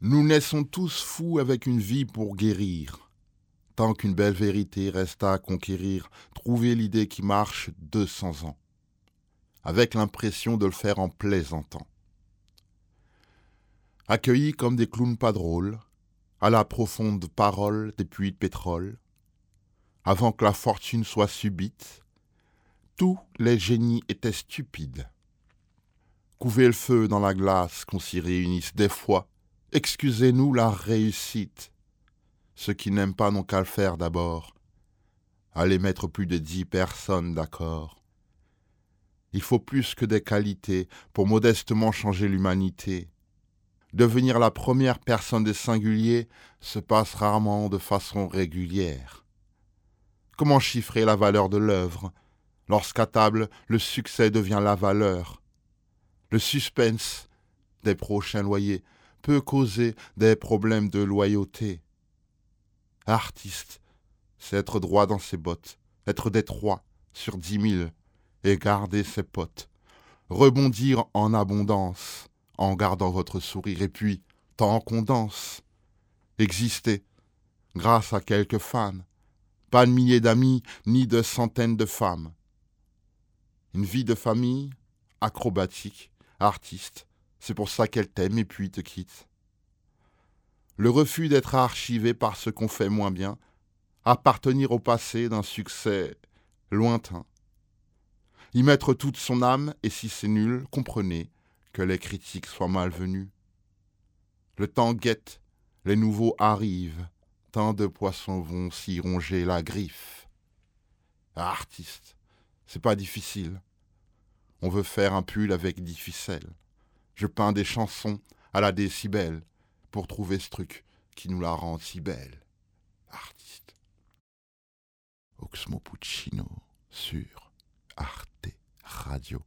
Nous naissons tous fous avec une vie pour guérir. Tant qu'une belle vérité reste à conquérir, trouver l'idée qui marche 200 ans, avec l'impression de le faire en plaisantant. Accueillis comme des clowns pas drôles, à la profonde parole des puits de pétrole, avant que la fortune soit subite, tous les génies étaient stupides. Couvez le feu dans la glace qu'on s'y réunisse des fois, excusez-nous la réussite. Ceux qui n'aiment pas n'ont qu'à le faire d'abord. Allez mettre plus de 10 personnes d'accord. Il faut plus que des qualités pour modestement changer l'humanité. Devenir la première personne des singuliers se passe rarement de façon régulière. Comment chiffrer la valeur de l'œuvre lorsqu'à table, le succès devient la valeur? Le suspense des prochains loyers peut causer des problèmes de loyauté. Artiste, c'est être droit dans ses bottes, être détroit sur 10 000 et garder ses potes. Rebondir en abondance en gardant votre sourire et puis, tant qu'on danse. Exister grâce à quelques fans, pas de milliers d'amis ni de centaines de femmes. Une vie de famille, acrobatique, artiste, c'est pour ça qu'elle t'aime et puis te quitte. Le refus d'être archivé par ce qu'on fait moins bien, appartenir au passé d'un succès lointain. Y mettre toute son âme, et si c'est nul, comprenez que les critiques soient malvenues. Le temps guette, les nouveaux arrivent, tant de poissons vont s'y ronger la griffe. Artiste, c'est pas difficile. On veut faire un pull avec 10 ficelles. Je peins des chansons à la décibelle, pour trouver ce truc qui nous la rend si belle. Artiste. Oxmo Puccino sur Arte Radio.